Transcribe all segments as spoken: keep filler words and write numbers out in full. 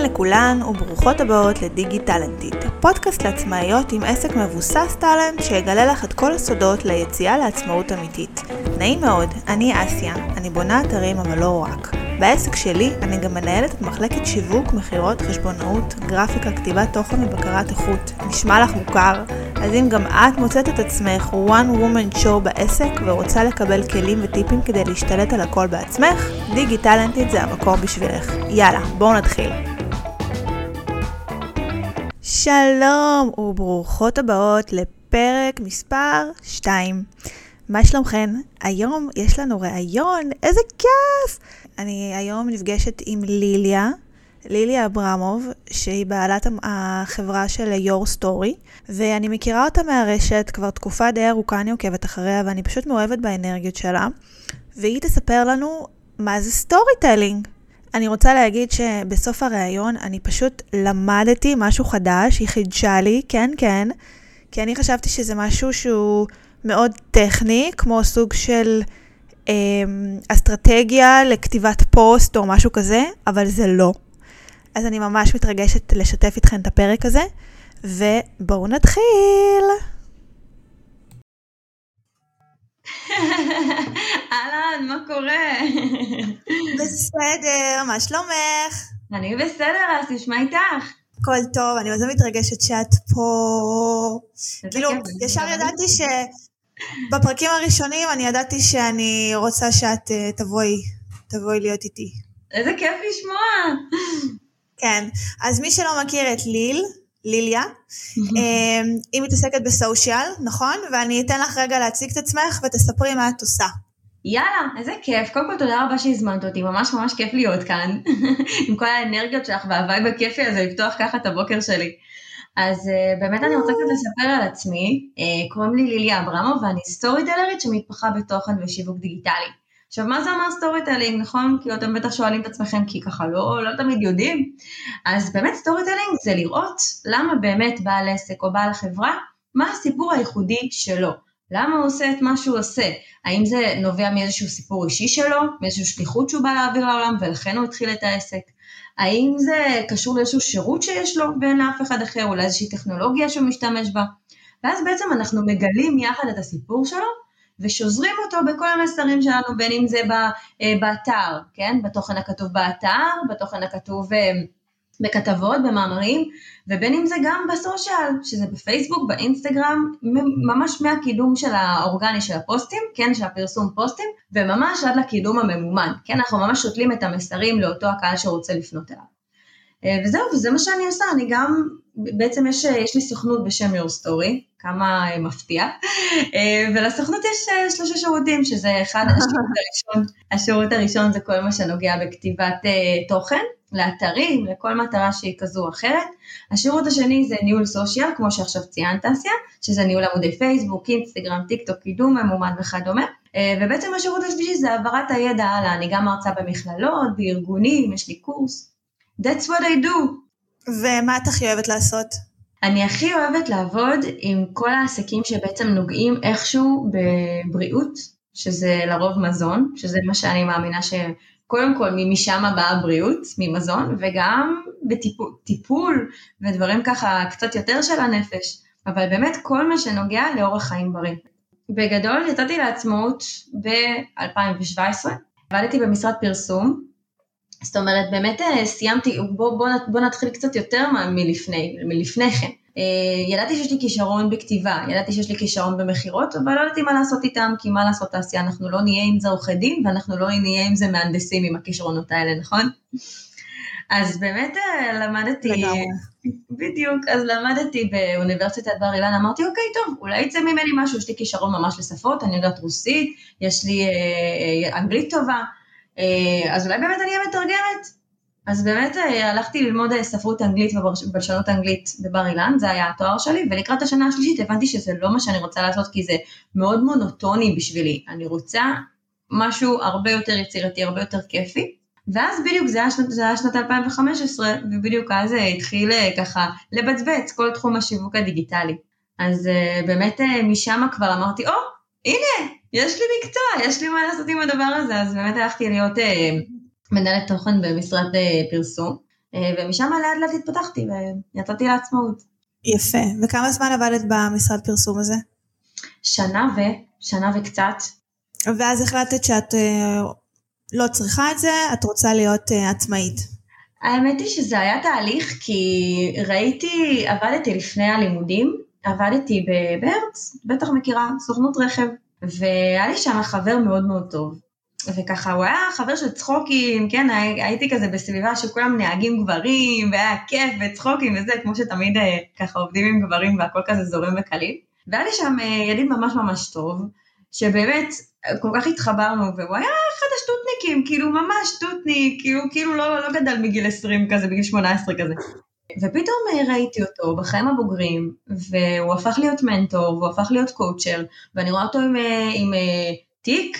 היי לכולן וברוכות הבאות לדיגיטלנטית, הפודקאסט לעצמאיות עם עסק מבוסס טלנט שיגלה לך את כל הסודות ליציאה לעצמאות אמיתית. נעים מאוד, אני אסיה, אני בונה אתרים אבל לא רק. בעסק שלי אני גם מנהלת את מחלקת שיווק, מכירות, חשבונאות, גרפיקה, כתיבת תוכן ובקרת איכות. נשמע לך מוכר? אז אם גם את מוצאת את עצמך one woman show בעסק ורוצה לקבל כלים וטיפים כדי להשתלט על הכל בעצמך, דיגיטלנטית זה המקום בשבילך. יאללה, בואו נתחיל. שלום וברוכות הבאות לפרק מספר שתיים. מה שלומכן? היום יש לנו ראיון, איזה כיף! אני היום נפגשת עם ליליה, ליליה אברמוב, שהיא בעלת החברה של Your Story, ואני מכירה אותה מהרשת, כבר תקופה די ארוכה אני עוקבת אחריה, ואני פשוט מאוהבת באנרגיות שלה, והיא תספר לנו מה זה סטוריטלינג. אני רוצה להגיד שבסוף הראיון אני פשוט למדתי משהו חדש, היא חידשה לי, כן כן, כי אני חשבתי שזה משהו שהוא מאוד טכני, כמו סוג של אה, אסטרטגיה לכתיבת פוסט או משהו כזה, אבל זה לא. אז אני ממש מתרגשת לשתף איתכן את הפרק הזה, ובואו נתחיל. אהלן, מה קורה? בסדר, מה שלומך? אני בסדר, אז תשמע איתך. כל טוב, אני מזה מתרגשת שאת פה. כאילו, ישר ידעתי ש... בפרקים הראשונים אני ידעתי שאני רוצה שאת תבואי, תבואי להיות איתי. איזה כיף לשמוע. כן, אז מי שלא מכיר את ליל, ליליה, היא מתעסקת בסושיאל, נכון? ואני אתן לך רגע להציג את עצמך ותספרי מה את עושה. יאללה, איזה כיף, קודם כל תודה רבה שהזמנת אותי, ממש ממש כיף להיות כאן, עם כל האנרגיות שלך והווי בכיפי הזה, לפתוח ככה את הבוקר שלי. אז באמת אני רוצה קצת לספר על עצמי, קוראים לי ליליה אברמוב, ואני סטוריטלרית שמתמחה בתוכן ושיווק דיגיטלי. עכשיו, מה זה אומר סטוריטלינג, נכון? כי אתם בטח שואלים את עצמכם, כי ככה לא, לא תמיד יודעים. אז באמת סטוריטלינג זה לראות למה באמת בעל עסק או בעל חברה, מה הסיפור הייחודי שלו, למה הוא עושה את מה שהוא עושה, האם זה נובע מאיזשהו סיפור אישי שלו, מאיזשהו שליחות שהוא בא להעביר לעולם, ולכן הוא התחיל את העסק. האם זה קשור לאיזשהו שירות שיש לו ואין אף אחד אחר, אולי איזושהי טכנולוגיה שהוא משתמש בה, ואז בעצם אנחנו מגלים יחד את הסיפור שלו, ושוזרים אותו בכל המסרים שלנו, בין אם זה באתר, כן? בתוכן הכתוב באתר, בתוכן הכתוב בכתבות, במאמרים, ובין אם זה גם בסושיאל, שזה בפייסבוק, באינסטגרם, ממש מהקידום של האורגני של הפוסטים, כן, של הפרסום פוסטים, וממש עד לקידום הממומן, כן, אנחנו ממש שותלים את המסרים לאותו הקהל שרוצה לפנות אליו. וזהו, וזה מה שאני עושה, אני גם, בעצם יש, יש לי סוכנות בשם Your Story, כמה מפתיע, ולסוכנות יש שלושה שירותים, שזה אחד, השירות הראשון, השירות הראשון זה כל מה שנוגע בכתיבת תוכן, לאתרים, לכל מטרה שהיא כזו או אחרת. השירות השני זה ניהול סושיאל, כמו שעכשיו ציינת אסיה, שזה ניהול עמודי פייסבוק, אינסטגרם, טיק טוק, קידום, ממומן וכדומה. ובעצם השירות השלישי זה העברת הידע הלאה, אני גם מרצה במכללות, בארגונים, יש לי קורס. That's what I do. ומה את הכי אוהבת לעשות? אני הכי אוהבת לעבוד עם כל העסקים שבעצם נוגעים איכשהו בבריאות, שזה לרוב מזון, שזה מה שאני מאמינה ש... קודם כל, משם הבאה הבריאות, ממזון, וגם בטיפול, ודברים ככה קצת יותר של הנפש, אבל באמת כל מה שנוגע לאורח חיים בריא. בגדול, יצאתי לעצמאות ב-אלפיים שבע עשרה, עבדתי במשרד פרסום, זאת אומרת, באמת סיימתי, בוא, בוא, בוא נתחיל קצת יותר מלפני, מלפני כן. ידעתי שיש לי כישרון בכתיבה, ידעתי שיש לי כישרון במחירות, אבל לא ידעתי מה לעשות איתם, כי מה לעשות תעשייה, אנחנו לא נהיה עם זה עורכי דין, ואנחנו לא נהיה עם זה מהנדסים עם הכישרונות האלה, נכון? אז באמת למדתי, בדיוק, אז למדתי באוניברסיטת בר אילן, אמרתי, אוקיי, טוב, אולי יצא ממני משהו, יש לי כישרון ממש לשפות, אני יודעת רוסית, יש לי אנגלית טובה, אז אולי באמת אני אהיה מתרגמת, אז באמת הלכתי ללמוד ספרות אנגלית ובלשנות אנגלית בבר אילן, זה היה התואר שלי, ולקראת השנה השלישית הבנתי שזה לא מה שאני רוצה לעשות, כי זה מאוד מונוטוני בשבילי, אני רוצה משהו הרבה יותר יצירתי, הרבה יותר כיפי, ואז בדיוק זה היה שנת, זה היה שנת אלפיים חמש עשרה, ובדיוק אז התחיל ככה לבצבץ כל תחום השיווק הדיגיטלי, אז באמת משם כבר אמרתי, או, הנה, יש לי מקצוע, יש לי מה לעשות עם הדבר הזה, אז באמת הלכתי להיות... מנהלת תוכן במשרד פרסום, ומשם לאט לאט התפתחתי, ויצאתי לעצמאות. יפה, וכמה זמן עבדת במשרד פרסום הזה? שנה ו, שנה וקצת. ואז החלטת שאת לא צריכה את זה, את רוצה להיות עצמאית. האמת היא שזה היה תהליך, כי ראיתי, עבדתי לפני הלימודים, עבדתי בארץ, בטח מכירה, סוכנות רכב, והיה לי שם חבר מאוד מאוד טוב, וככה הוא היה חבר של צחוקים, כן, הייתי כזה בסביבה שכולם נהגים גברים, והיה כיף וצחוקים וזה, כמו שתמיד ככה עובדים עם גברים, והכל כזה זורם וקליל, והיה לי שם ידיד ממש ממש טוב, שבאמת כל כך התחברנו, והוא היה אחד השטוטניקים, כאילו ממש שטוטניק, כאילו, כאילו לא, לא גדל מגיל עשרים כזה, בגיל שמונה עשרה כזה, ופתאום ראיתי אותו בחיים הבוגרים, והוא הפך להיות מנטור, והוא הפך להיות קואוצ'ר, ואני רואה אותו עם, עם תיק,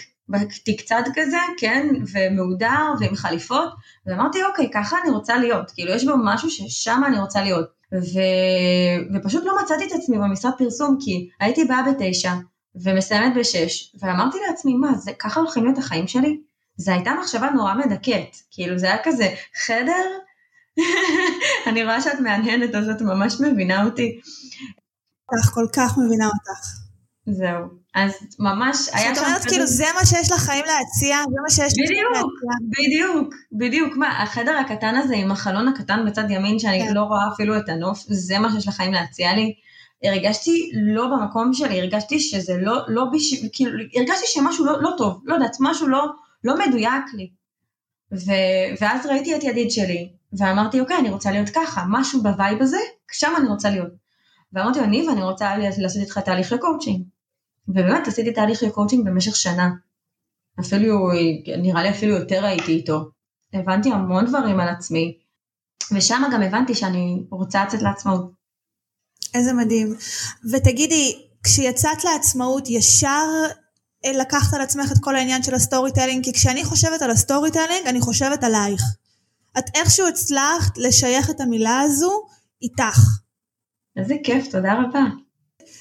תיק צד כזה, כן, ומעודר, ועם חליפות, ואמרתי, אוקיי, ככה אני רוצה להיות, כאילו יש בו משהו ששם אני רוצה להיות, ו... ופשוט לא מצאתי את עצמי במשרד פרסום, כי הייתי באה בתשע, ומסיימת בשש, ואמרתי לעצמי, מה, זה, ככה הולכים להיות החיים שלי? זה הייתה מחשבה נורא מדכאת, כאילו זה היה כזה חדר, אני רואה שאת מענהנת, אז את ממש מבינה אותי. כך כל כך מבינה אותך. זהו, אז ממש... שאת אומרת כאילו זה מה שיש לחיים להציע, זה מה שיש לחיים להציע. בדיוק, בדיוק, מה, החדר הקטן הזה עם החלון הקטן בצד ימין, שאני לא רואה אפילו את הנוף, זה מה שיש לחיים להציע לי. הרגשתי לא במקום שלי, הרגשתי שזה לא, לא בשביל, כאילו, הרגשתי שמשהו לא, לא טוב, לא יודעת, משהו לא, לא מדויק לי. ו, ואז ראיתי את ידיד שלי, ואמרתי, אוקיי, אני רוצה להיות ככה, משהו בווייב הזה, שם אני רוצה להיות. ואמרתי, יניב, אני רוצה לעשות איתך תהליך לקואוצ'ינג. ובאמת, עשיתי תהליך לקואוצ'ינג במשך שנה. אפילו, נראה לי אפילו יותר הייתי איתו. הבנתי המון דברים על עצמי, ושם גם הבנתי שאני רוצה לצאת לעצמאות. איזה מדהים. ותגידי, כשיצאת לעצמאות, ישר לקחת על עצמך את כל העניין של הסטוריטלינג, כי כשאני חושבת על הסטוריטלינג, אני חושבת עלייך. את איכשהו הצלחת לשייך את המילה הזו איתך. איזה כיף, תודה רבה.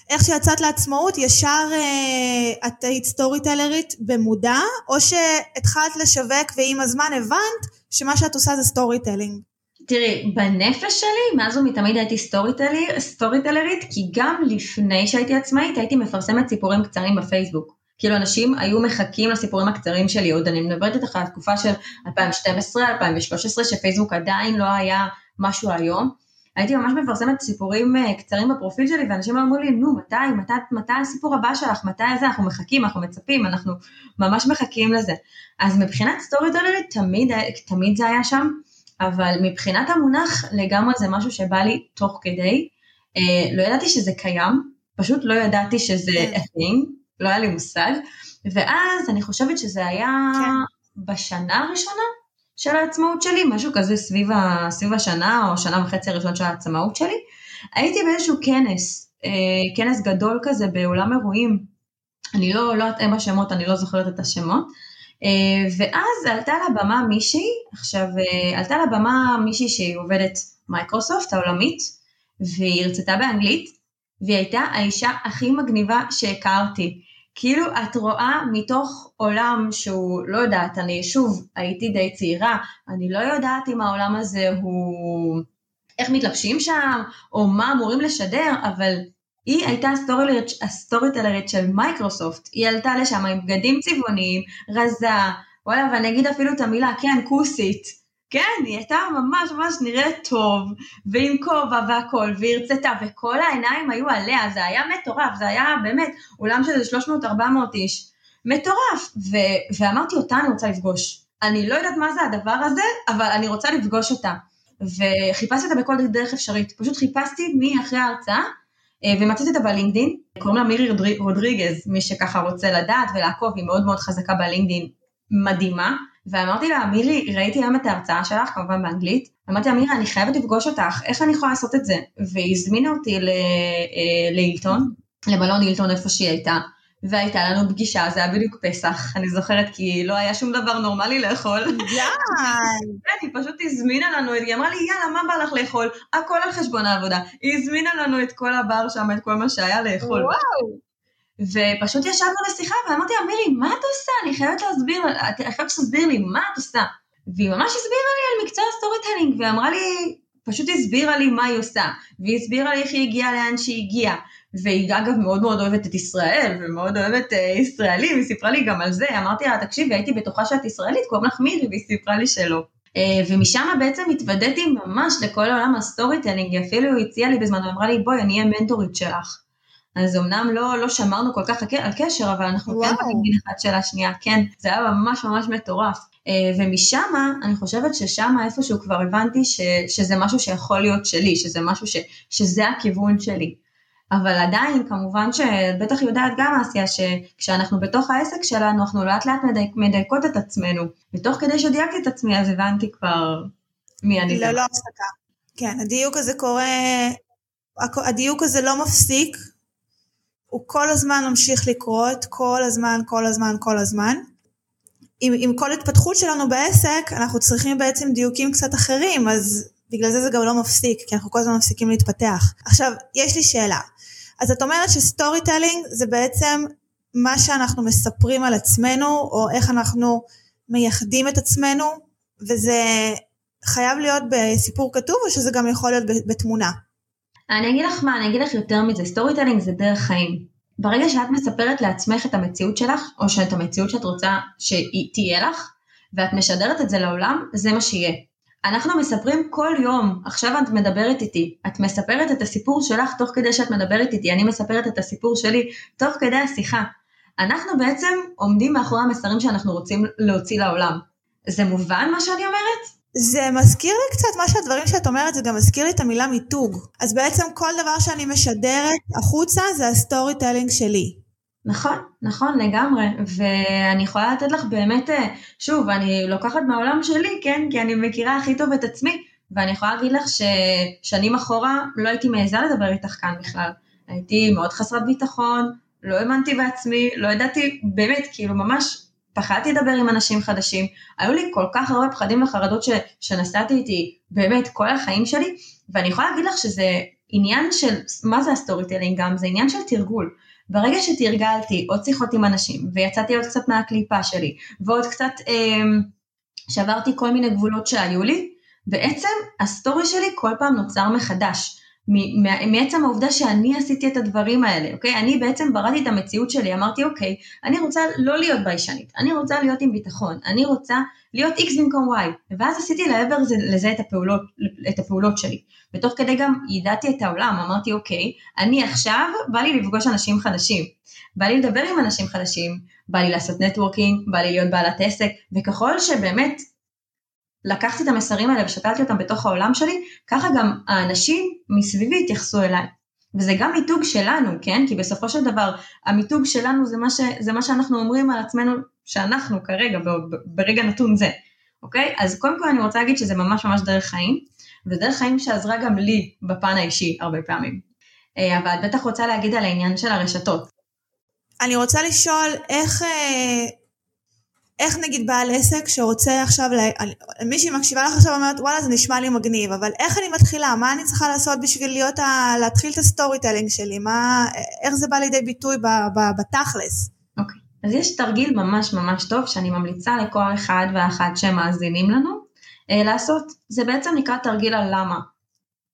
איך שיצאת לעצמאות, ישר אה, את היית סטוריטלרית במודע, או שהתחלת לשווק ועם הזמן הבנת שמה שאת עושה זה סטוריטלינג? תראי, בנפש שלי, מאז ומתמיד הייתי סטוריטלרית, סטוריטלרית, כי גם לפני שהייתי עצמאית, הייתי מפרסמת סיפורים קצרים בפייסבוק. כאילו אנשים היו מחכים לסיפורים הקצרים שלי, עוד אני מדברת איתך על התקופה של אלפיים ושתים עשרה, אלפיים ושלוש עשרה, שפייסבוק עדיין לא היה משהו היום, הייתי ממש מפרסמת סיפורים קצרים בפרופיל שלי, ואנשים אמרו לי, נו, מתי, מתי, מתי הסיפור הבא שלך, מתי זה, אנחנו מחכים, אנחנו מצפים, אנחנו ממש מחכים לזה. אז מבחינת סטוריטלרית, תמיד, תמיד זה היה שם, אבל מבחינת המונח, לגמרי זה משהו שבא לי תוך כדי, לא ידעתי שזה קיים, פשוט לא ידעתי שזה a thing, לא היה לי מושג, ואז אני חושבת שזה היה בשנה הראשונה של העצמאות שלי, משהו כזה סביב השנה או שנה וחצי הראשונה של העצמאות שלי, הייתי באיזשהו כנס, כנס גדול כזה בעולם אירועים, אני לא יודעת מה שמות, אני לא זוכרת את השמות, ואז עלתה לבמה מישהי, עכשיו עלתה לבמה מישהי שהיא עובדת מייקרוסופט העולמית, והיא הרצתה באנגלית, והיא הייתה האישה הכי מגניבה שהכרתי, כאילו את רואה מתוך עולם שהוא לא יודעת, אני שוב הייתי די צעירה, אני לא יודעת אם העולם הזה הוא, איך מתלבשים שם, או מה אמורים לשדר, אבל היא הייתה הסטוריטלרית של מייקרוסופט, היא עלתה לשם עם בגדים צבעוניים, רזה, וואלה, ואני אגיד אפילו את המילה, כן, כוסית, כן, היא הייתה ממש ממש נראית טוב, ועם כובע והכל, והרצתה, וכל העיניים היו עליה, זה היה מטורף, זה היה באמת אולם שזה שלוש מאות ארבע מאות איש, מטורף, ו- ואמרתי אותה אני רוצה לפגוש, אני לא יודעת מה זה הדבר הזה, אבל אני רוצה לפגוש אותה, וחיפשתי אותה בכל דרך אפשרית, פשוט חיפשתי מי אחרי ההרצאה, ומצאתי אותה בלינקדין, קוראים לה מירי רודריגז, מי שככה רוצה לדעת ולעקוב, היא מאוד מאוד חזקה בלינקדין, מדהימה, ואמרתי לה, מירי, ראיתי היום את ההרצאה שלך, כמובן באנגלית, אמרתי לה, מירי, אני חייבת לפגוש אותך, איך אני יכולה לעשות את זה? והיא הזמינה אותי להילטון, למלון הילטון איפה שהיא הייתה, והייתה לנו פגישה, זה היה בדיוק פסח, אני זוכרת כי לא היה שום דבר נורמלי לאכול. יאללה! היא פשוט הזמינה לנו, היא אמרה לי, יאללה, מה בא לך לאכול? הכל על חשבון העבודה. היא הזמינה לנו את כל הבר שם, את כל מה שהיה לאכול. וואו! ופשוט ישבנו לשיחה, ואמרתי לה, מירי, מה את עושה? אני חייבת להסביר, אני חייבת להסביר לי, מה את עושה? והיא ממש הסבירה לי על מקצוע הסטוריטלינג, ואמרה לי, פשוט הסבירה לי מה היא עושה, והיא הסבירה לי איך היא הגיעה לאן שהיא הגיעה, והיא אגב מאוד מאוד אוהבת את ישראל, ומאוד אוהבת uh, ישראלים, היא סיפרה לי גם על זה, אמרתי לה, תקשיבי, הייתי בטוחה שאת ישראלית, קוראים לך מירי, והיא סיפרה לי שלא. Uh, ומשם בעצם התוודדתי ממש לכל העולם הסטוריטלינג, אפילו היא הציעה לי בזמן, ואמרה לי, בואי, אני אהיה מנטורית שלך. אז אמנם לא, לא שמרנו כל כך על קשר, אבל אנחנו וואו. כן בגין אחד של השנייה, כן, זה היה ממש ממש מטורף. ומשם, אני חושבת ששם איפשהו כבר הבנתי ש, שזה משהו שיכול להיות שלי, שזה משהו ש, שזה הכיוון שלי. אבל עדיין, כמובן שבטח יודעת גם העשייה, שכשאנחנו בתוך העסק שלנו, אנחנו לאט לאט מדייק, מדייקות את עצמנו, ותוך כדי שדייקתי את עצמי, אז הבנתי כבר מי אני. לא, לא הפסקה. כן, הדיוק הזה קורה, הדיוק הזה לא מפסיק, הוא כל הזמן ממשיך לקרות, כל הזמן, כל הזמן, כל הזמן. עם, עם כל התפתחות שלנו בעסק, אנחנו צריכים בעצם דיוקים קצת אחרים, אז בגלל זה זה גם לא מפסיק, כי אנחנו כל הזמן מפסיקים להתפתח. עכשיו, יש לי שאלה. אז את אומרת שסטוריטלינג זה בעצם מה שאנחנו מספרים על עצמנו, או איך אנחנו מייחדים את עצמנו, וזה חייב להיות בסיפור כתוב, או שזה גם יכול להיות בתמונה? אני אגיד לך מה, אני אגיד לך יותר מזה, סטוריטלינג זה דרך חיים. ברגע שאת מספרת לעצמך את המציאות שלך, או שאת המציאות שאת רוצה שתהיה לך, ואת משדרת את זה לעולם, זה מה שיהיה. אנחנו מספרים כל יום, עכשיו את מדברת איתי, את מספרת את הסיפור שלך תוך כדי שאת מדברת איתי, אני מספרת את הסיפור שלי תוך כדי השיחה. אנחנו בעצם עומדים מאחורי המסרים שאנחנו רוצים להוציא לעולם. זה מובן מה שאני אומרת? זה מזכיר לי קצת מה שהדברים שאת אומרת, זה גם מזכיר לי את המילה מיתוג. אז בעצם כל דבר שאני משדרת החוצה, זה הסטורי טלינג שלי. נכון, נכון, לגמרי. ואני יכולה לתת לך באמת, שוב, אני לוקחת מהעולם שלי, כן, כי אני מכירה הכי טוב את עצמי, ואני יכולה להגיד לך ששנים אחורה לא הייתי מעיזה לדבר איתך כאן בכלל. הייתי מאוד חסרת ביטחון, לא האמנתי בעצמי, לא ידעתי באמת, כאילו ממש... פחדתי לדבר עם אנשים חדשים, היו לי כל כך הרבה פחדים וחרדות ש, שנסעתי איתי באמת כל החיים שלי, ואני יכולה להגיד לך שזה עניין של, מה זה הסטוריטלינג גם? זה עניין של תרגול. ברגע שתרגלתי עוד שיחות עם אנשים, ויצאתי עוד קצת מהקליפה שלי, ועוד קצת אה, שברתי כל מיני גבולות שהיו לי, בעצם הסטורי שלי כל פעם נוצר מחדש, מעצם העובדה שאני עשיתי את הדברים האלה, אוקיי? אני בעצם בראתי את המציאות שלי, אמרתי, אוקיי, אני רוצה לא להיות ביישנית, אני רוצה להיות עם ביטחון, אני רוצה להיות X במקום Y, ואז עשיתי לעבר לזה את הפעולות, את הפעולות שלי, ותוך כדי גם ידעתי את העולם, אמרתי, אוקיי, אני עכשיו, בא לי לפגוש אנשים חדשים, בא לי לדבר עם אנשים חדשים, בא לי לעשות נטוורקינג, בא לי להיות בעלת עסק, וככל שבאמת, לקחתי את המסרים האלה ושתלתי אותם בתוך העולם שלי, ככה גם האנשים מסביבי התייחסו אליי. וזה גם מיתוג שלנו, כן? כי בסופו של דבר, המיתוג שלנו זה מה ש, זה מה שאנחנו אומרים על עצמנו, שאנחנו כרגע, ברגע נתון זה. אוקיי? אז קודם כל אני רוצה להגיד שזה ממש ממש דרך חיים, ודרך חיים שעזרה גם לי בפן האישי הרבה פעמים. אבל את בטח רוצה להגיד על העניין של הרשתות. אני רוצה לשאול איך... איך נגיד בעל עסק שרוצה עכשיו, מישהי מקשיבה לך עכשיו אומרת, וואלה זה נשמע לי מגניב, אבל איך אני מתחילה, מה אני צריכה לעשות בשביל להיות, להתחיל את הסטורי טלינג שלי, מה, איך זה בא לידי ביטוי בתכלס? אוקיי, אז יש תרגיל ממש ממש טוב, שאני ממליצה לכל אחד ואחת שמאזינים לנו, לעשות, זה בעצם נקרא תרגיל על למה,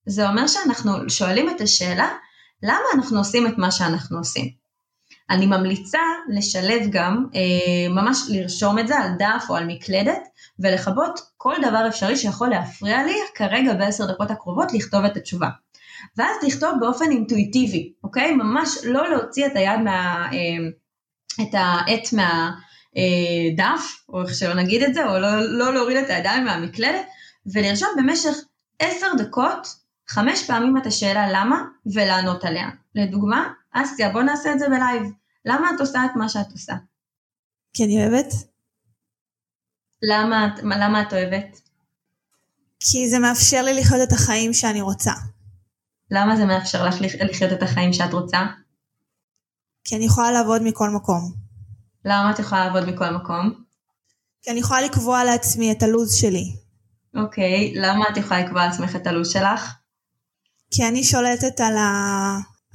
זה אומר שאנחנו שואלים את השאלה, למה אנחנו עושים את מה שאנחנו עושים? אני ממליצה לשלב גם, ממש לרשום את זה על דף או על מקלדת, ולכבות כל דבר אפשרי שיכול להפריע לי, כרגע בעשר דקות הקרובות לכתוב את התשובה. ואז לכתוב באופן אינטואיטיבי, אוקיי? ממש לא להוציא את היד מה, את העט מהדף, או איך שלא נגיד את זה, או לא, לא להוריד את הידיים מהמקלדת, ולרשום במשך עשר דקות, חמש פעמים את השאלה למה, ולענות עליה. לדוגמה, אסיה, בוא נעשה את זה בלייב. למה את עושה את מה שאת עושה? כי אני אוהבת. למה, למה את אוהבת? כי זה מאפשר לי לחיות את החיים שאני רוצה. למה זה מאפשר לך לחיות את החיים שאת רוצה? כי אני יכולה לעבוד מכל מקום. למה את יכולה לעבוד מכל מקום? כי אני יכולה לקבוע לעצמי את הלוז שלי. אוקיי, למה את יכולה לקבוע לעצמך את הלוז שלך? כי אני שולטת על ה...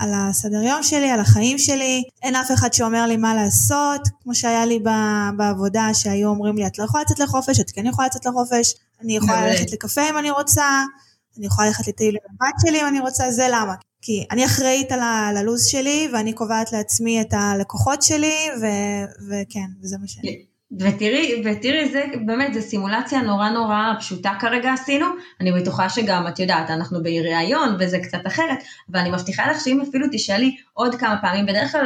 על הסדר יום שלי, על החיים שלי, אין אף אחד שאומר לי מה לעשות, כמו שהיה לי בעבודה שהיו אומרים לי, את לא יכולה לצאת לחופש, את כן יכולה לצאת לחופש, אני יכולה ללכת לקפה אם אני רוצה, אני יכולה ללכת לטייל עם הבת שלי אם אני רוצה, זה למה? כי אני אחראית על הלוז שלי, ואני קובעת לעצמי את הלקוחות שלי, וכן, וזה מה שאני. ותראי, ותראי זה, באמת, זה סימולציה נורא נורא פשוטה כרגע עשינו, אני בטוחה שגם, את יודעת, אנחנו בהיריון, וזה קצת אחרת, ואני מבטיחה לך שאם אפילו תשאלי עוד כמה פעמים, בדרך כלל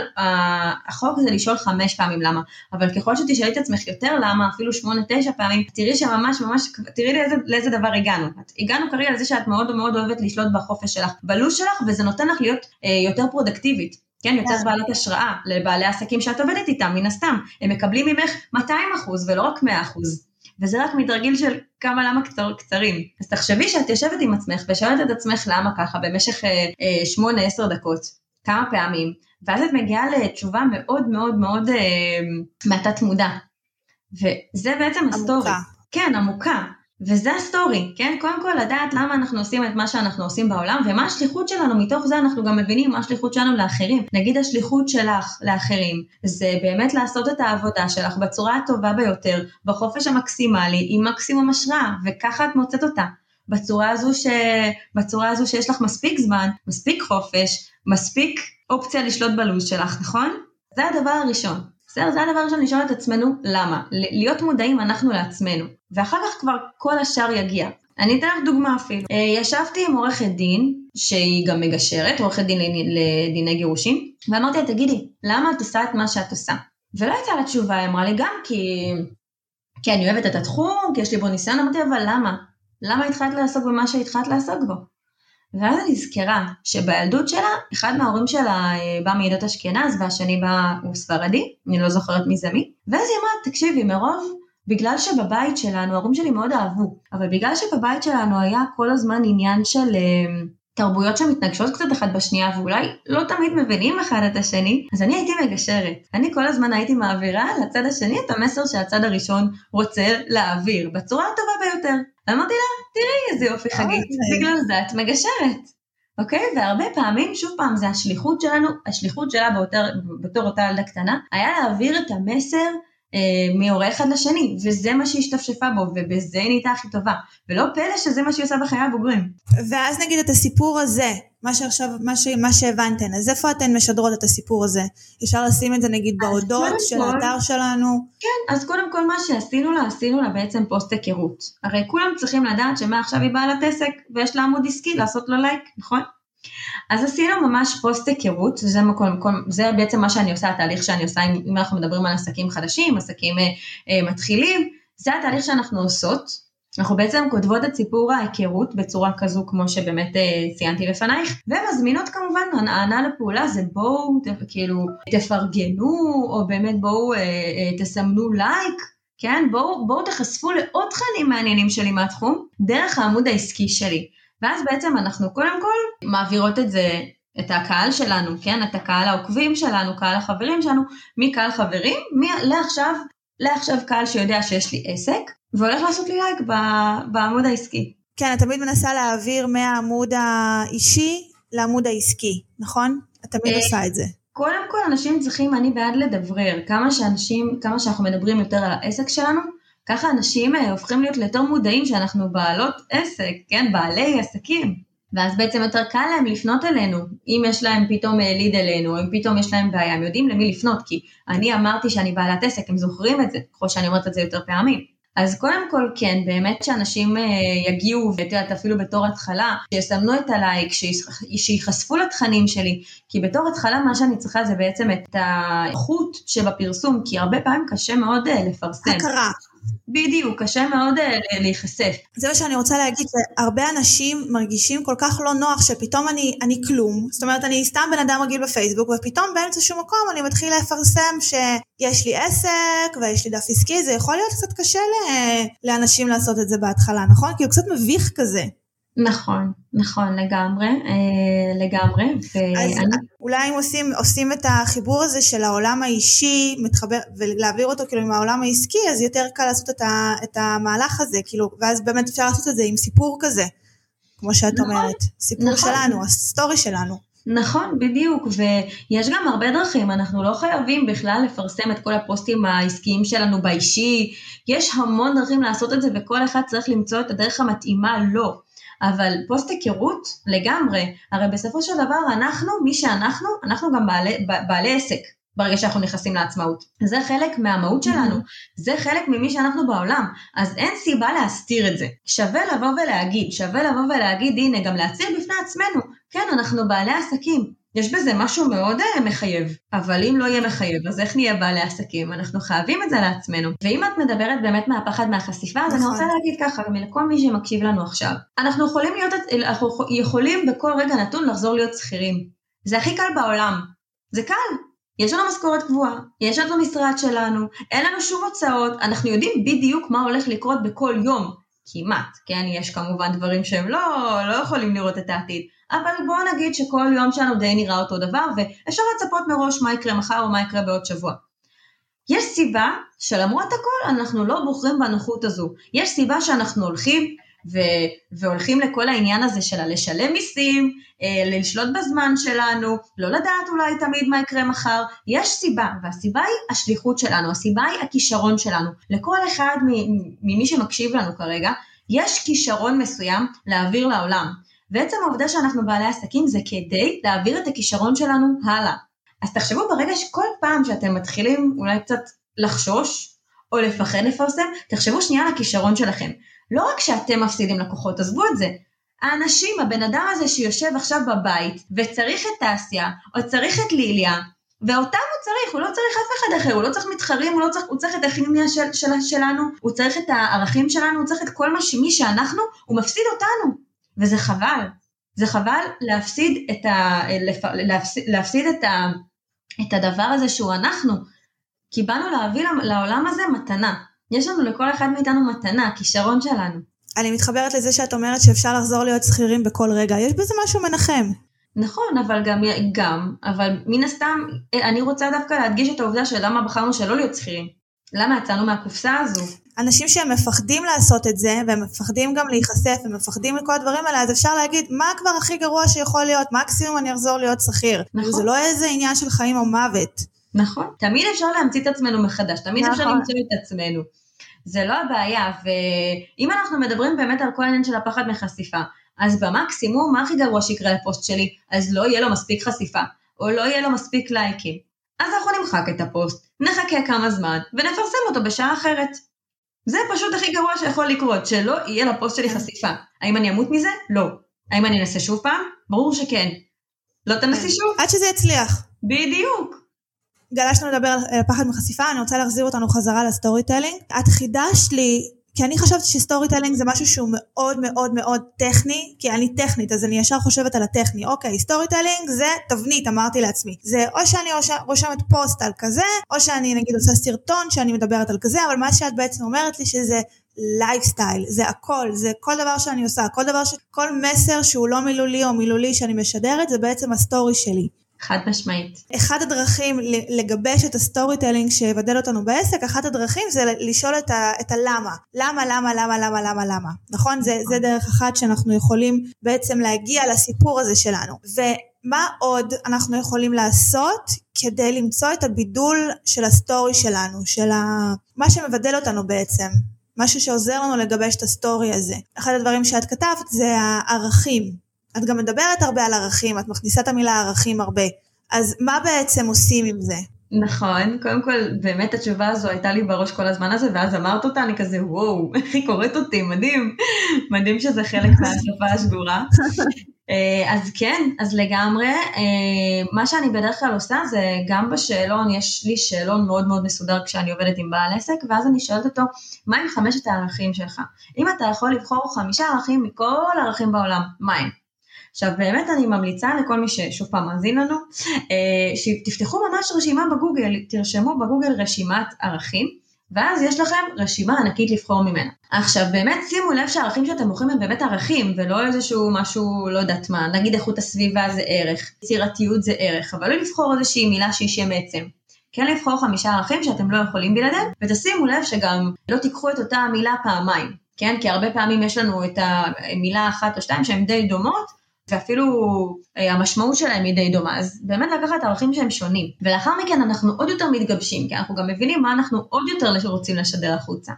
החוק זה לשאול חמש פעמים למה, אבל ככל שתשאלי את עצמך יותר למה, אפילו שמונה, תשע פעמים, תראי שממש ממש, תראי לאיזה, לאיזה דבר הגענו, הגענו כרגע לזה שאת מאוד מאוד אוהבת לשלוט בחופש שלך, בלוש שלך, וזה נותן לך להיות אה, יותר פרודקטיבית, כן, יותר בעלות השראה לבעלי עסקים שאת עובדת איתם, מן הסתם, הם מקבלים ממך מאתיים אחוז ולא רק מאה אחוז, וזה רק מתרגיל של כמה למה קצר, קצרים, אז תחשבי שאת יושבת עם עצמך, ושואלת את עצמך למה ככה, במשך שמונה עשר דקות, כמה פעמים, ואז את מגיעה לתשובה מאוד מאוד מאוד אה, מעטת מודע, וזה בעצם הסטורי, כן, עמוקה, וזה הסטורי, כן? קודם כל לדעת למה אנחנו עושים את מה שאנחנו עושים בעולם, ומה השליחות שלנו, מתוך זה אנחנו גם מבינים מה השליחות שלנו לאחרים. נגיד השליחות שלך לאחרים, זה באמת לעשות את העבודה שלך בצורה הטובה ביותר, בחופש המקסימלי, עם מקסימום השראה, וככה את מוצאת אותה. בצורה הזו, ש... בצורה הזו שיש לך מספיק זמן, מספיק חופש, מספיק אופציה לשלוט בלוז שלך, נכון? זה הדבר הראשון. זה הדבר ראשון, לשאול את עצמנו למה, להיות מודעים אנחנו לעצמנו, ואחר כך כבר כל השאר יגיע. אני אתן לך דוגמה אפילו, ישבתי עם עורכת דין, שהיא גם מגשרת, עורכת דין לדיני גירושים, ואמרתי לה, תגידי, למה את עושה את מה שאת עושה? ולא הייתה לה תשובה, היא אמרה לי גם, כי, כי אני אוהבת את התחום, כי יש לי בו ניסיון, אמרתי, אבל למה? למה התחלת לעסוק במה שהתחלת לעסוק בו? ואז אני זכרה שבילדות שלה, אחד מההורים שלה בא מעדות אשכנז, והשני בא הוא ספרדי, אני לא זוכרת מי זה מי, ואז היא אמרה, תקשיבי, מרוב, בגלל שבבית שלנו, ההורים שלי מאוד אהבו, אבל בגלל שבבית שלנו היה כל הזמן עניין של uh, תרבויות שמתנגשות קצת אחת בשנייה, ואולי לא תמיד מבינים אחד את השני, אז אני הייתי מגשרת. אני כל הזמן הייתי מעבירה לצד השני את המסר שהצד הראשון רוצה להעביר, בצורה הטובה ביותר. אמרתי לה, תראי איזה יופי חגית, בגלל זה את מגשרת, אוקיי? והרבה פעמים, שוב פעם, זה השליחות שלנו, השליחות שלה בתור אותה ילדה קטנה, היה להעביר את המסר אה, מהורה אחד לשני, וזה מה שהשתפשפה בו, ובזה היא נהייתה הכי טובה, ולא פלא שזה מה שהיא עושה בחיי הבוגרים. ואז נגיד את הסיפור הזה, מה שעכשיו, מה, ש... מה שהבנתן, אז איפה אתן משדרות את הסיפור הזה? אפשר לשים את זה נגיד בהודות של כל... האתר שלנו? כן, אז קודם כל מה שעשינו לה, עשינו לה בעצם פוסט היכרות. הרי כולם צריכים לדעת שמה עכשיו היא באה לתסק, ויש לה עמוד עסקי לעשות לו לייק, נכון? אז עשינו ממש פוסט היכרות, זה, זה בעצם מה שאני עושה, התהליך שאני עושה, אם אנחנו מדברים על עסקים חדשים, עסקים אה, אה, מתחילים, זה התהליך שאנחנו עושות, אנחנו בעצם כותבות את סיפור ההיכרות בצורה כזו כמו שבאמת ציינתי לפנייך, ומזמינות כמובן, הענה לפעולה זה בואו כאילו תפרגנו, או באמת בואו תסמנו לייק, כן? בואו, בואו תחשפו לעוד תכנים מעניינים שלי מהתחום, דרך העמוד העסקי שלי. ואז בעצם אנחנו קודם כל מעבירות את זה, את הקהל שלנו, כן? את הקהל העוקבים שלנו, קהל החברים שלנו, מקהל חברים, לעכשיו, לעכשיו קהל שיודע שיש לי עסק, והולך לעשות לי לייק בעמוד העסקי. כן, את תמיד מנסה להעביר מהעמוד האישי לעמוד העסקי, נכון? את תמיד עושה את זה. קודם כל אנשים צריכים, אני בעד לדברר, כמה שאנשים, כמה שאנחנו מדברים יותר על העסק שלנו, ככה אנשים הופכים להיות יותר מודעים שאנחנו בעלות עסק, כן, בעלי עסקים. ואז בעצם יותר קל להם לפנות אלינו, אם יש להם פתאום ליד אלינו, אם פתאום יש להם בעיה, הם יודעים למי לפנות, כי אני אמרתי שאני בעלת עסק, הם זוכרים את זה, ככל שאני אומרת את זה יותר פעמים. אז קודם כל כן, באמת שאנשים יגיעו, ואתה אפילו בתור התחלה, שיסמנו את הלייק, שיחשפו לתכנים שלי, כי בתור התחלה מה שאני צריכה זה בעצם את החוט שבפרסום, כי הרבה פעמים קשה מאוד לפרסם. הכרה. בדיוק, קשה מאוד להיחשף. זה מה שאני רוצה להגיד, שהרבה אנשים מרגישים כל כך לא נוח, שפתאום אני, אני כלום, זאת אומרת אני סתם בן אדם רגיל בפייסבוק, ופתאום באמצע שום מקום אני מתחיל להפרסם שיש לי עסק, ויש לי דף עסקי, זה יכול להיות קצת קשה לאנשים לעשות את זה בהתחלה, נכון? כי הוא קצת מביך כזה. נכון, נכון, לגמרי, לגמרי. אז אולי אם עושים, עושים את החיבור הזה של העולם האישי, מתחבר, ולהעביר אותו כאילו עם העולם העסקי, אז יותר קל לעשות את, ה, את המהלך הזה, כאילו, ואז באמת אפשר לעשות את זה עם סיפור כזה, כמו שאת אומרת, סיפור שלנו, הסטורי שלנו. נכון, בדיוק, ויש גם הרבה דרכים, אנחנו לא חייבים בכלל לפרסם את כל הפוסטים העסקיים שלנו באישי, יש המון דרכים לעשות את זה, וכל אחד צריך למצוא את הדרך המתאימה לו, אבל פוסט היכרות לגמרי, הרי בסופו של דבר אנחנו, מי שאנחנו, אנחנו גם בעלי, בעלי עסק, ברגע שאנחנו נכנסים לעצמאות, זה חלק מהמהות שלנו, זה חלק ממי שאנחנו בעולם, אז אין סיבה להסתיר את זה, שווה לבוא ולהגיד, שווה לבוא ולהגיד, הנה, גם להצהיר בפני עצמנו, כן, אנחנו בעלי עסקים, יש בזה משהו מאוד מחייב, אבל אם לא יהיה מחייב, אז איך נהיה בעלי עסקים? אנחנו חייבים את זה לעצמנו, ואם את מדברת באמת מהפחד מהחשיפה, אז אני רוצה להגיד ככה, מלכל מי שמקשיב לנו עכשיו, אנחנו יכולים להיות, אנחנו יכולים בכל רגע נתון לחזור להיות שכירים, זה הכי קל בעולם, זה קל, יש לנו משכורת קבועה, יש לנו משרד שלנו, אין לנו שום הוצאות, אנחנו יודעים בדיוק מה הולך לקרות בכל יום, כמעט, כן, יש כמובן דברים שהם לא, לא יכולים לראות את העתיד, אבל בואו נגיד שכל יום שלנו די נראה אותו דבר, ואפשר לצפות מראש מה יקרה מחר או מה יקרה בעוד שבוע. יש סיבה שלמרות הכל אנחנו לא בוחרים בנוחות הזו, יש סיבה שאנחנו הולכים, ו- והולכים לכל העניין הזה שלה, לשלם מיסים, אה, לשלוט בזמן שלנו, לא לדעת אולי תמיד מה יקרה מחר, יש סיבה, והסיבה היא השליחות שלנו, הסיבה היא הכישרון שלנו, לכל אחד ממי שמקשיב לנו כרגע, יש כישרון מסוים להעביר לעולם, בעצם העובדה שאנחנו בעלי עסקים זה כדי להעביר את הכישרון שלנו הלאה, אז תחשבו ברגע שכל פעם שאתם מתחילים אולי קצת לחשוש, או לפחד לפרסם, תחשבו שנייה על הכישרון שלכם, לא רק שאתם מפסידים לקוחות, עזבו את זה, האנשים, הבן אדם הזה שיושב עכשיו בבית, וצריך את תעשייה, או צריך את ליליה, ואותם הוא צריך, הוא לא צריך אף אחד אחר, הוא לא צריך מתחרים, הוא, לא צריך, הוא צריך את הכימיה של, של, שלנו, הוא צריך את הערכים שלנו, הוא צריך את כל מה שמי שאנחנו, הוא מפסיד אותנו, וזה חבל, זה חבל להפסיד את, ה, להפסיד, להפסיד את, ה, את הדבר הזה שהוא אנחנו, כי באנו להביא לעולם הזה מתנה, יש לנו לכל אחד מאיתנו מתנה, הכישרון שלנו. אני מתחברת לזה שאת אומרת שאפשר לחזור להיות שכירים בכל רגע, יש בזה משהו מנחם. נכון, אבל גם, גם, אבל מן הסתם, אני רוצה דווקא להדגיש את העובדה של למה בחרנו שלא להיות שכירים, למה יצאנו מהקופסה הזו. אנשים שהם מפחדים לעשות את זה, והם מפחדים גם להיחשף, הם מפחדים לכל הדברים האלה, אז אפשר להגיד, מה כבר הכי גרוע שיכול להיות, מקסימום אני אחזור להיות שכיר. נכון. וזה לא איזה עניין של חיים או מוות. נכון, תמיד אפשר להמציא את עצמנו מחדש, תמיד נכון. אפשר למצוא את עצמנו. זה לא הבעיה, ואם אנחנו מדברים באמת על כל העניין של הפחד מחשיפה, אז במקסימום, מה הכי גרוע שיקרה לפוסט שלי? אז לא יהיה לו מספיק חשיפה, או לא יהיה לו מספיק לייקים. אז אנחנו נמחק את הפוסט, נחכה כמה זמן, ונפרסם אותו בשעה אחרת. זה פשוט הכי גרוע שיכול לקרות, שלא יהיה לפוסט שלי חשיפה. האם אני אמות מזה? לא. האם אני אנסה שוב פעם? ברור שכן. לא תנסי שוב? עד שזה יצליח. בדיוק. גלשנו לדבר על פחד מחשיפה, אני רוצה להחזיר אותנו חזרה לסטוריטלינג. את חידשת לי, כי אני חשבתי שסטוריטלינג זה משהו שהוא מאוד מאוד מאוד טכני, כי אני טכנית, אז אני ישר חושבת על הטכני. אוקיי, סטוריטלינג זה תבנית, אמרתי לעצמי. זה או שאני רושמת פוסט על כזה, או שאני נגיד עושה סרטון שאני מדברת על כזה, אבל מה שאת בעצם אומרת לי שזה לייפסטייל, זה הכל, זה כל דבר שאני עושה, כל דבר ש... כל מסר שהוא לא מילולי או מילולי שאני משדרת, זה בעצם הסטורי שלי. חד משמעית. אחד הדרכים לגבש את הסטוריטלינג שיבדל אותנו בעסק, אחת הדרכים זה לשאול את, ה, את הלמה. למה, למה, למה, למה, למה, למה. נכון? זה, זה דרך אחת שאנחנו יכולים בעצם להגיע לסיפור הזה שלנו. ומה עוד אנחנו יכולים לעשות כדי למצוא את הבידול של הסטורי שלנו, של ה... מה שמבדל אותנו בעצם. משהו שעוזר לנו לגבש את הסטורי הזה. אחד הדברים שאת כתבת זה הערכים. את גם מדברת הרבה על ערכים, את מכניסה את המילה ערכים הרבה, אז מה בעצם עושים עם זה? נכון, קודם כל, באמת התשובה הזו הייתה לי בראש כל הזמן הזה, ואז אמרת אותה, אני כזה, וואו, איך היא קוראת אותי, מדהים, מדהים שזה חלק מהשפה השגורה. אז כן, אז לגמרי, מה שאני בדרך כלל עושה, זה גם בשאלון, יש לי שאלון מאוד מאוד מסודר, כשאני עובדת עם בעל עסק, ואז אני שואלת אותו, מה עם חמשת הערכים שלך? אם אתה יכול לבחור חמישה ערכים מכל הערכים בעולם, מה הם? עכשיו באמת אני ממליצה לכל מי ששוב פעם מאזין לנו, שתפתחו ממש רשימה בגוגל, תרשמו בגוגל רשימת ערכים, ואז יש לכם רשימה ענקית לבחור ממנה. עכשיו באמת שימו לב שהערכים שאתם מוכרים הם באמת ערכים, ולא איזשהו משהו לא יודעת מה, נגיד איכות הסביבה זה ערך, יצירתיות זה ערך, אבל לא לבחור איזושהי מילה שיש מעצם. כן לבחור חמישה ערכים שאתם לא יכולים בלעדיהם, ותשימו לב שגם לא תיקחו את אותה המילה פעמיים, כן? כי הרבה פעמים יש לנו את המילה אחת או שתיים שהן די דומות, ואפילו המשמעות שלהם היא די דומה, אז באמת לקחת ערכים שהם שונים, ולאחר מכן אנחנו עוד יותר מתגבשים, כי אנחנו גם מבינים מה אנחנו עוד יותר רוצים לשדר החוצה.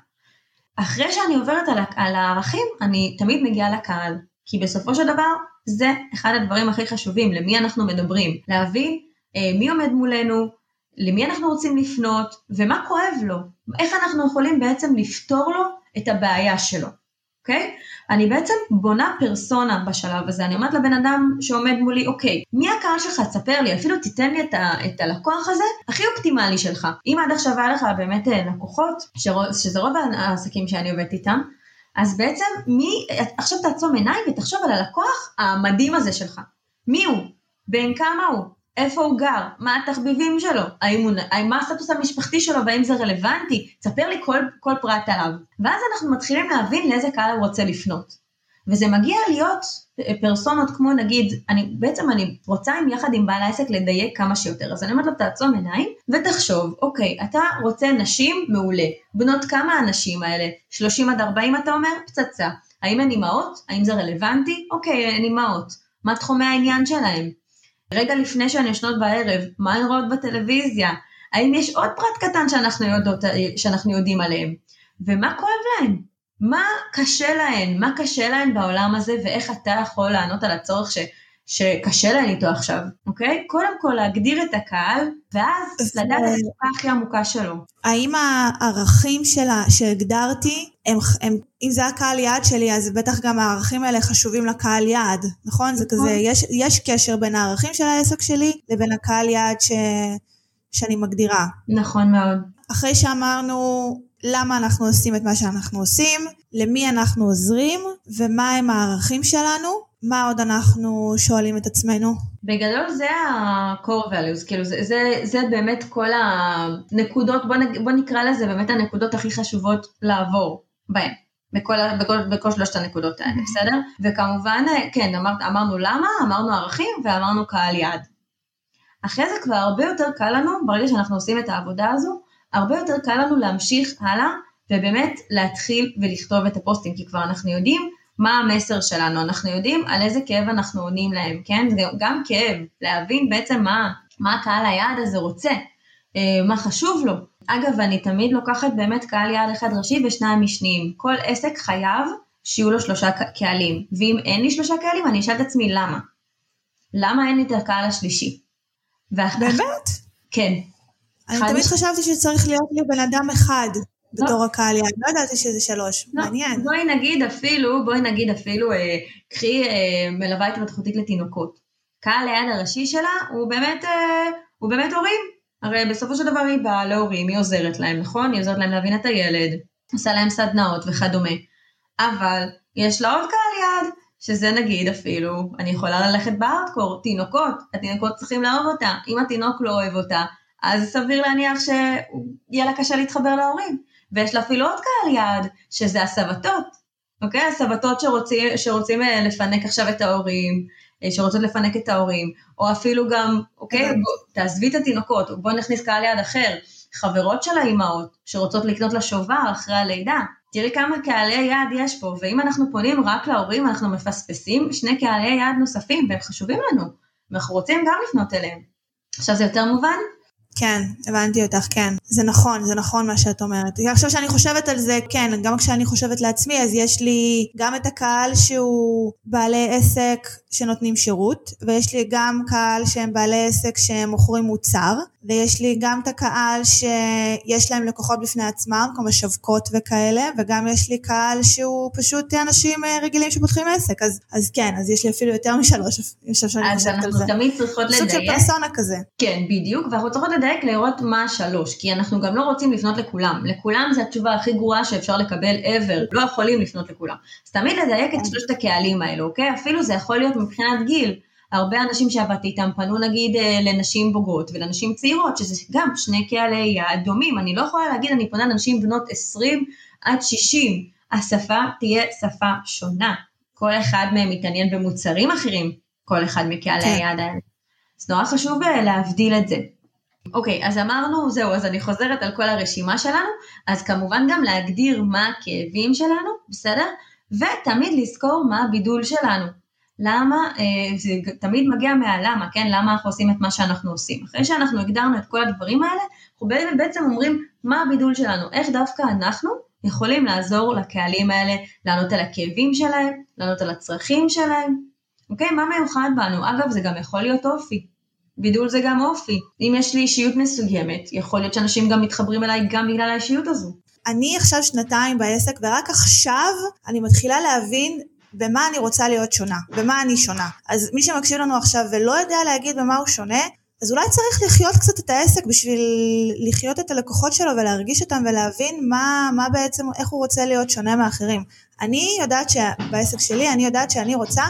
אחרי שאני עוברת על, על הערכים, אני תמיד מגיעה לקהל, כי בסופו של דבר, זה אחד הדברים הכי חשובים, למי אנחנו מדברים, להבין מי עומד מולנו, למי אנחנו רוצים לפנות, ומה כואב לו, איך אנחנו יכולים בעצם לפתור לו את הבעיה שלו, אוקיי? אני בעצם בונה פרסונה בשלב הזה, אני אומרת לבן אדם שעומד מולי, אוקיי, מי הקהל שלך? תספר לי, אפילו תיתן לי את, ה- את הלקוח הזה, הכי אופטימלי שלך. אם עד עכשיו היה לך באמת לקוחות, שרוב, שזה רוב העסקים שאני עובדת איתם, אז בעצם מי, עכשיו תעצום עיניים ותחשוב על הלקוח המדהים הזה שלך. מי הוא? בין כמה הוא? איפה הוא גר? מה התחביבים שלו? האם הוא, מה הסטטוס המשפחתי שלו והאם זה רלוונטי? תספר לי כל, כל פרט עליו. ואז אנחנו מתחילים להבין לאיזה קהל הוא רוצה לפנות. וזה מגיע להיות פרסונות כמו נגיד, אני, בעצם אני רוצה עם יחד עם בעל העסק לדייק כמה שיותר, אז אני אומרת לו תעצום עיניים ותחשוב, אוקיי, אתה רוצה נשים מעולה, בנות כמה הנשים האלה, שלושים עד ארבעים אתה אומר, פצצה, האם הן אימהות? האם זה רלוונטי? אוקיי, הן אימהות, מה תחומי העניין שלהם? רגע לפני שהן ישנות בערב, מה הן רואות בטלוויזיה? האם יש עוד פרט קטן שאנחנו, יודעות, שאנחנו יודעים עליהם? ומה כואב להם? מה קשה להן, מה קשה להן בעולם הזה, ואיך אתה יכול לענות על הצורך ש, שקשה להן איתו עכשיו, אוקיי? קודם כל להגדיר את הקהל, ואז ו... לדעת הסוכה הכי עמוקה שלו. האם הערכים שלה, שהגדרתי, הם, הם, אם זה הקהל יעד שלי, אז בטח גם הערכים האלה חשובים לקהל יעד, נכון? זה כזה, יש, יש קשר בין הערכים של העסק שלי, לבין הקהל יעד ש, שאני מגדירה. נכון מאוד. אחרי שאמרנו, למה אנחנו עושים את מה שאנחנו עושים, למי אנחנו עוזרים, ומה הם הערכים שלנו, מה עוד אנחנו שואלים את עצמנו. בגדול זה ה-core values, כאילו זה, זה, זה באמת כל הנקודות, בוא, נ, בוא נקרא לזה באמת הנקודות הכי חשובות לעבור בהן, בכל, בכל, בכל שלושת הנקודות האלה, בסדר? וכמובן, כן, אמר, אמרנו למה, אמרנו ערכים, ואמרנו קהל יעד. אחרי זה כבר הרבה יותר קל לנו, ברגע שאנחנו עושים את העבודה הזו, הרבה יותר קל לנו להמשיך הלאה, ובאמת להתחיל ולכתוב את הפוסטים, כי כבר אנחנו יודעים מה המסר שלנו, אנחנו יודעים על איזה כאב אנחנו עונים להם, כן? גם כאב, להבין בעצם מה, מה הקהל היעד הזה רוצה, מה חשוב לו. אגב, אני תמיד לוקחת באמת קהל יעד אחד ראשי ושניים משניים. כל עסק חייב שיהיו לו שלושה קהלים, ואם אין לי שלושה קהלים, אני אשאל את עצמי למה. למה אין לי את הקהל השלישי? באמת? כן. אני תמיד חשבתי שצריך להיות לי בן אדם אחד בתור הקהל יעד, לא ידעתי שזה שלוש, מעניין. בואי נגיד אפילו, בואי נגיד אפילו, קחי מלווה התפתחותית לתינוקות, קהל היעד הראשי שלה הוא באמת, הוא באמת הורים, הרי בסופו של דבר היא באה להורים, היא עוזרת להם, נכון? היא עוזרת להם להבין את הילד, עושה להם סדנאות וכדומה, אבל יש לה עוד קהל יעד, שזה נגיד אפילו, אני יכולה ללכת בארדקור, תינוקות, התינוקות צריכים לאהוב אותה, אם התינוק לא אוהב אותה, אז סביר להניח שיהיה לה קשה להתחבר להורים, ויש לה אפילו עוד קהל יעד, שזה הסבתות, אוקיי? הסבתות שרוצים, שרוצים לפנק עכשיו את ההורים, שרוצות לפנק את ההורים, או אפילו גם, אוקיי, תעזבי את התינוקות, בוא נכניס קהל יעד אחר, חברות של האימהות, שרוצות לקנות לשובר אחרי הלידה, תראי כמה קהלי יעד יש פה, ואם אנחנו פונים רק להורים, אנחנו מפספסים שני קהלי יעד נוספים, והם חשובים לנו, ואנחנו רוצים גם לפנות אליהם. עכשיו זה יותר מובן? כן, הבנתי אותך, כן. זה נכון, זה נכון מה שאת אומרת. עכשיו שאני חושבת על זה, כן, גם כשאני חושבת לעצמי, אז יש לי גם את הקהל שהוא בעלי עסק שנותנים שירות, ויש לי גם קהל שהם בעלי עסק שמוכרים מוצר, ויש לי גם את הקהל שיש להם לקוחות בפני עצמם, כמו שווקות וכאלה, וגם יש לי קהל שהוא פשוט אנשים רגילים שפותחים עסק, אז, אז כן, אז יש לי אפילו יותר משלוש, יש אפשר שאני חושבת על זה. אז אנחנו תמיד צריכות לדייק. סוג של פרסונה כזה. כן, בדיוק, ואנחנו צריכות לדייק לראות מה שלוש, כי אנחנו גם לא רוצים לפנות לכולם, לכולם זה התשובה הכי גרועה שאפשר לקבל ever, לא יכולים לפנות לכולם, אז תמיד לדייק את שלושת הקהלים האלו, אוקיי? אפילו זה יכול להיות מבחינת גיל, הרבה אנשים שעבדתי איתם פנו נגיד לנשים בוגרות ולנשים צעירות, שזה גם שני קהלי האדומים, אני לא יכולה להגיד, אני פונה לנשים בנות עשרים עד שישים, השפה תהיה שפה שונה, כל אחד מהם מתעניין במוצרים אחרים, כל אחד מקהלי היעד האלה, אז נורא חשוב להבדיל את זה. אוקיי, אז אמרנו, זהו, אז אני חוזרת על כל הרשימה שלנו, אז כמובן גם להגדיר מה הכאבים שלנו, בסדר? ותמיד לזכור מה הבידול שלנו. למה, זה תמיד מגיע מהלמה, כן? למה אנחנו עושים את מה שאנחנו עושים. אחרי שאנחנו הגדרנו את כל הדברים האלה, אנחנו בעצם אומרים מה הבידול שלנו, איך דווקא אנחנו יכולים לעזור לקהלים האלה, לענות על הכאבים שלהם, לענות על הצרכים שלהם, אוקיי? מה מיוחד בנו? אגב, זה גם יכול להיות אופי. בידול זה גם אופי. אם יש לי אישיות מסוימת, יכול להיות שאנשים גם מתחברים אליי גם בגלל האישיות הזו. אני עכשיו שנתיים בעסק, ורק עכשיו אני מתחילה להבין במה אני רוצה להיות שונה, במה אני שונה. אז מי שמקשיב לנו עכשיו ולא יודע להגיד במה הוא שונה, אז אולי צריך לחיות קצת את העסק בשביל לחיות את הלקוחות שלו ולהרגיש אותם ולהבין מה, מה בעצם, איך הוא רוצה להיות שונה מאחרים. אני יודעת שבעסק שלי, אני יודעת שאני רוצה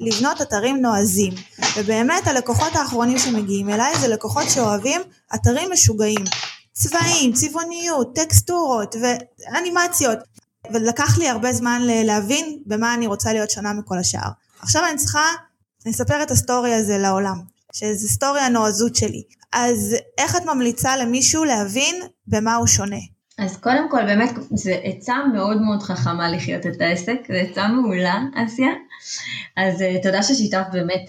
לבנות אתרים נועזים, ובאמת הלקוחות האחרונים שמגיעים אליי זה לקוחות שאוהבים אתרים משוגעים, צבעים, צבעוניות, טקסטורות ואנימציות, ולקח לי הרבה זמן להבין במה אני רוצה להיות שונה מכל השאר. עכשיו אני צריכה לספר את הסטורי הזה לעולם, שזה סטורי הנועזות שלי. אז איך את ממליצה למישהו להבין במה הוא שונה? אז קודם כל באמת זה עצה מאוד מאוד חכמה לחיות את העסק, זה עצה מעולה אסיה, אז תודה ששיתף באמת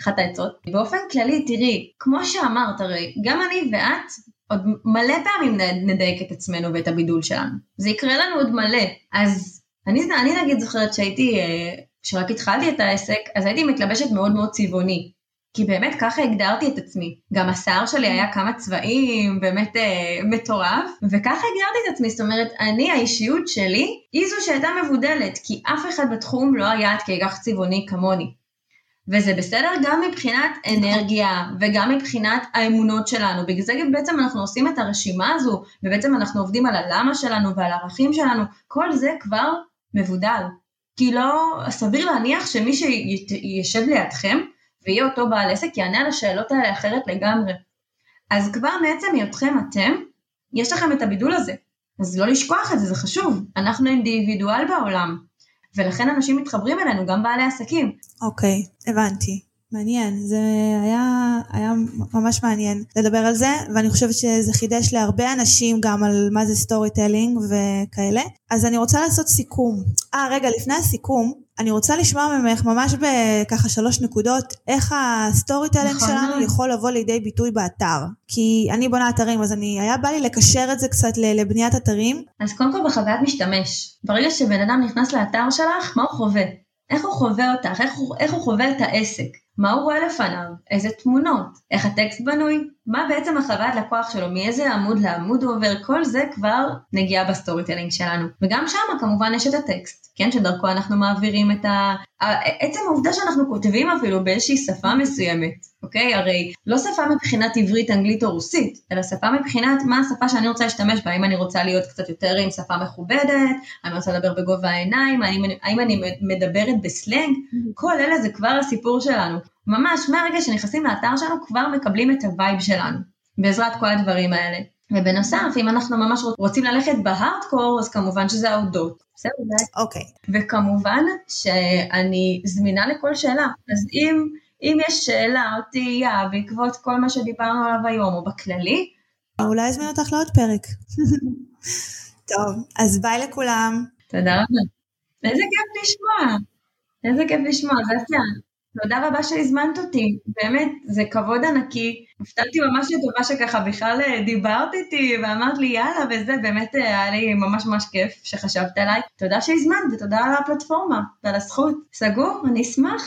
אחת העצות. באופן כללי תראי, כמו שאמרת הרי, גם אני ואת, עוד מלא פעמים נדייק את עצמנו ואת הבידול שלנו. זה יקרה לנו עוד מלא. אז אני, אני נגיד זוכרת שהייתי, שרק התחלתי את העסק, אז הייתי מתלבשת מאוד מאוד צבעוני. כי באמת ככה הגדרתי את עצמי. גם השיער שלי היה כמה צבעים, באמת אה, מטורף. וככה הגדרתי את עצמי. זאת אומרת, אני, האישיות שלי, היא זו שהייתה מבודלת, כי אף אחד בתחום לא היה עד כיגח צבעוני כמוני. וזה בסדר גם מבחינת אנרגיה, וגם מבחינת האמונות שלנו, בגלל זה בעצם אנחנו עושים את הרשימה הזו, ובעצם אנחנו עובדים על הלמה שלנו, ועל הערכים שלנו, כל זה כבר מבודל, כי לא סביר להניח שמי שישב לידכם, ויהיה אותו בעל עסק, יענה על השאלות האלה אחרת לגמרי, אז כבר מעצם היותכם אתם, יש לכם את הבידול הזה, אז לא לשכוח את זה, זה חשוב, אנחנו אינדיבידואל בעולם, ולכן אנשים מתחברים אלינו, גם בעלי עסקים. אוקיי, okay, הבנתי. מעניין, זה היה, היה ממש מעניין לדבר על זה, ואני חושבת שזה חידש להרבה אנשים גם על מה זה סטורי טלינג וכאלה. אז אני רוצה לעשות סיכום. אה, רגע, לפני הסיכום, אני רוצה לשמוע ממך ממש בככה שלוש נקודות, איך הסטורי טלינג נכון. שלנו יכול לבוא לידי ביטוי באתר. כי אני בונה אתרים, אז אני, היה בא לי לקשר את זה קצת לבניית אתרים. אז קודם כל בחוויית משתמש. ברגע שבן אדם נכנס לאתר שלך, מה הוא חווה? איך הוא חווה אותך? איך הוא, איך הוא חווה את העסק? מה הוא רואה לפניו? איזה תמונות? איך הטקסט בנוי? מה בעצם החוויית לקוח שלו? מאיזה עמוד לעמוד הוא עובר? כל זה כבר נגיע בסטוריטלינג שלנו. וגם שם כמובן יש את הטקסט, כן? שדרכו אנחנו מעבירים את ה... עצם העובדה שאנחנו כותבים אפילו באיזושהי שפה מסוימת, אוקיי? הרי לא שפה מבחינת עברית, אנגלית או רוסית, אלא שפה מבחינת מה השפה שאני רוצה להשתמש בה, האם אני רוצה להיות קצת יותר עם שפה מכובדת, אני רוצה לדבר בגובה העיניים, האם אני, האם אני מדברת בסלנג, כל אלה זה כבר הסיפור שלנו. ממש מהרגע שנכנסים לאתר שלנו, כבר מקבלים את הווייב שלנו, בעזרת כל הדברים האלה. ובנוסף, אם אנחנו ממש רוצים ללכת בהארדקור, אז כמובן שזה העודות. אוקיי. וכמובן שאני זמינה לכל שאלה. אז אם, אם יש שאלה או תהייה בעקבות כל מה שדיברנו עליו היום, או בכללי, אולי אזמין אותך לעוד פרק. טוב, אז ביי לכולם. תודה רבה. איזה כיף לשמוע. איזה כיף לשמוע, זה עשיין. תודה רבה שהזמנת אותי, באמת, זה כבוד ענקי, הפתעתי ממש לטובה שככה בכלל דיברת איתי, ואמרת לי יאללה, וזה באמת היה לי ממש ממש כיף שחשבת עליי, תודה שהזמנת, ותודה על הפלטפורמה, ועל הזכות, סגור, אני אשמח.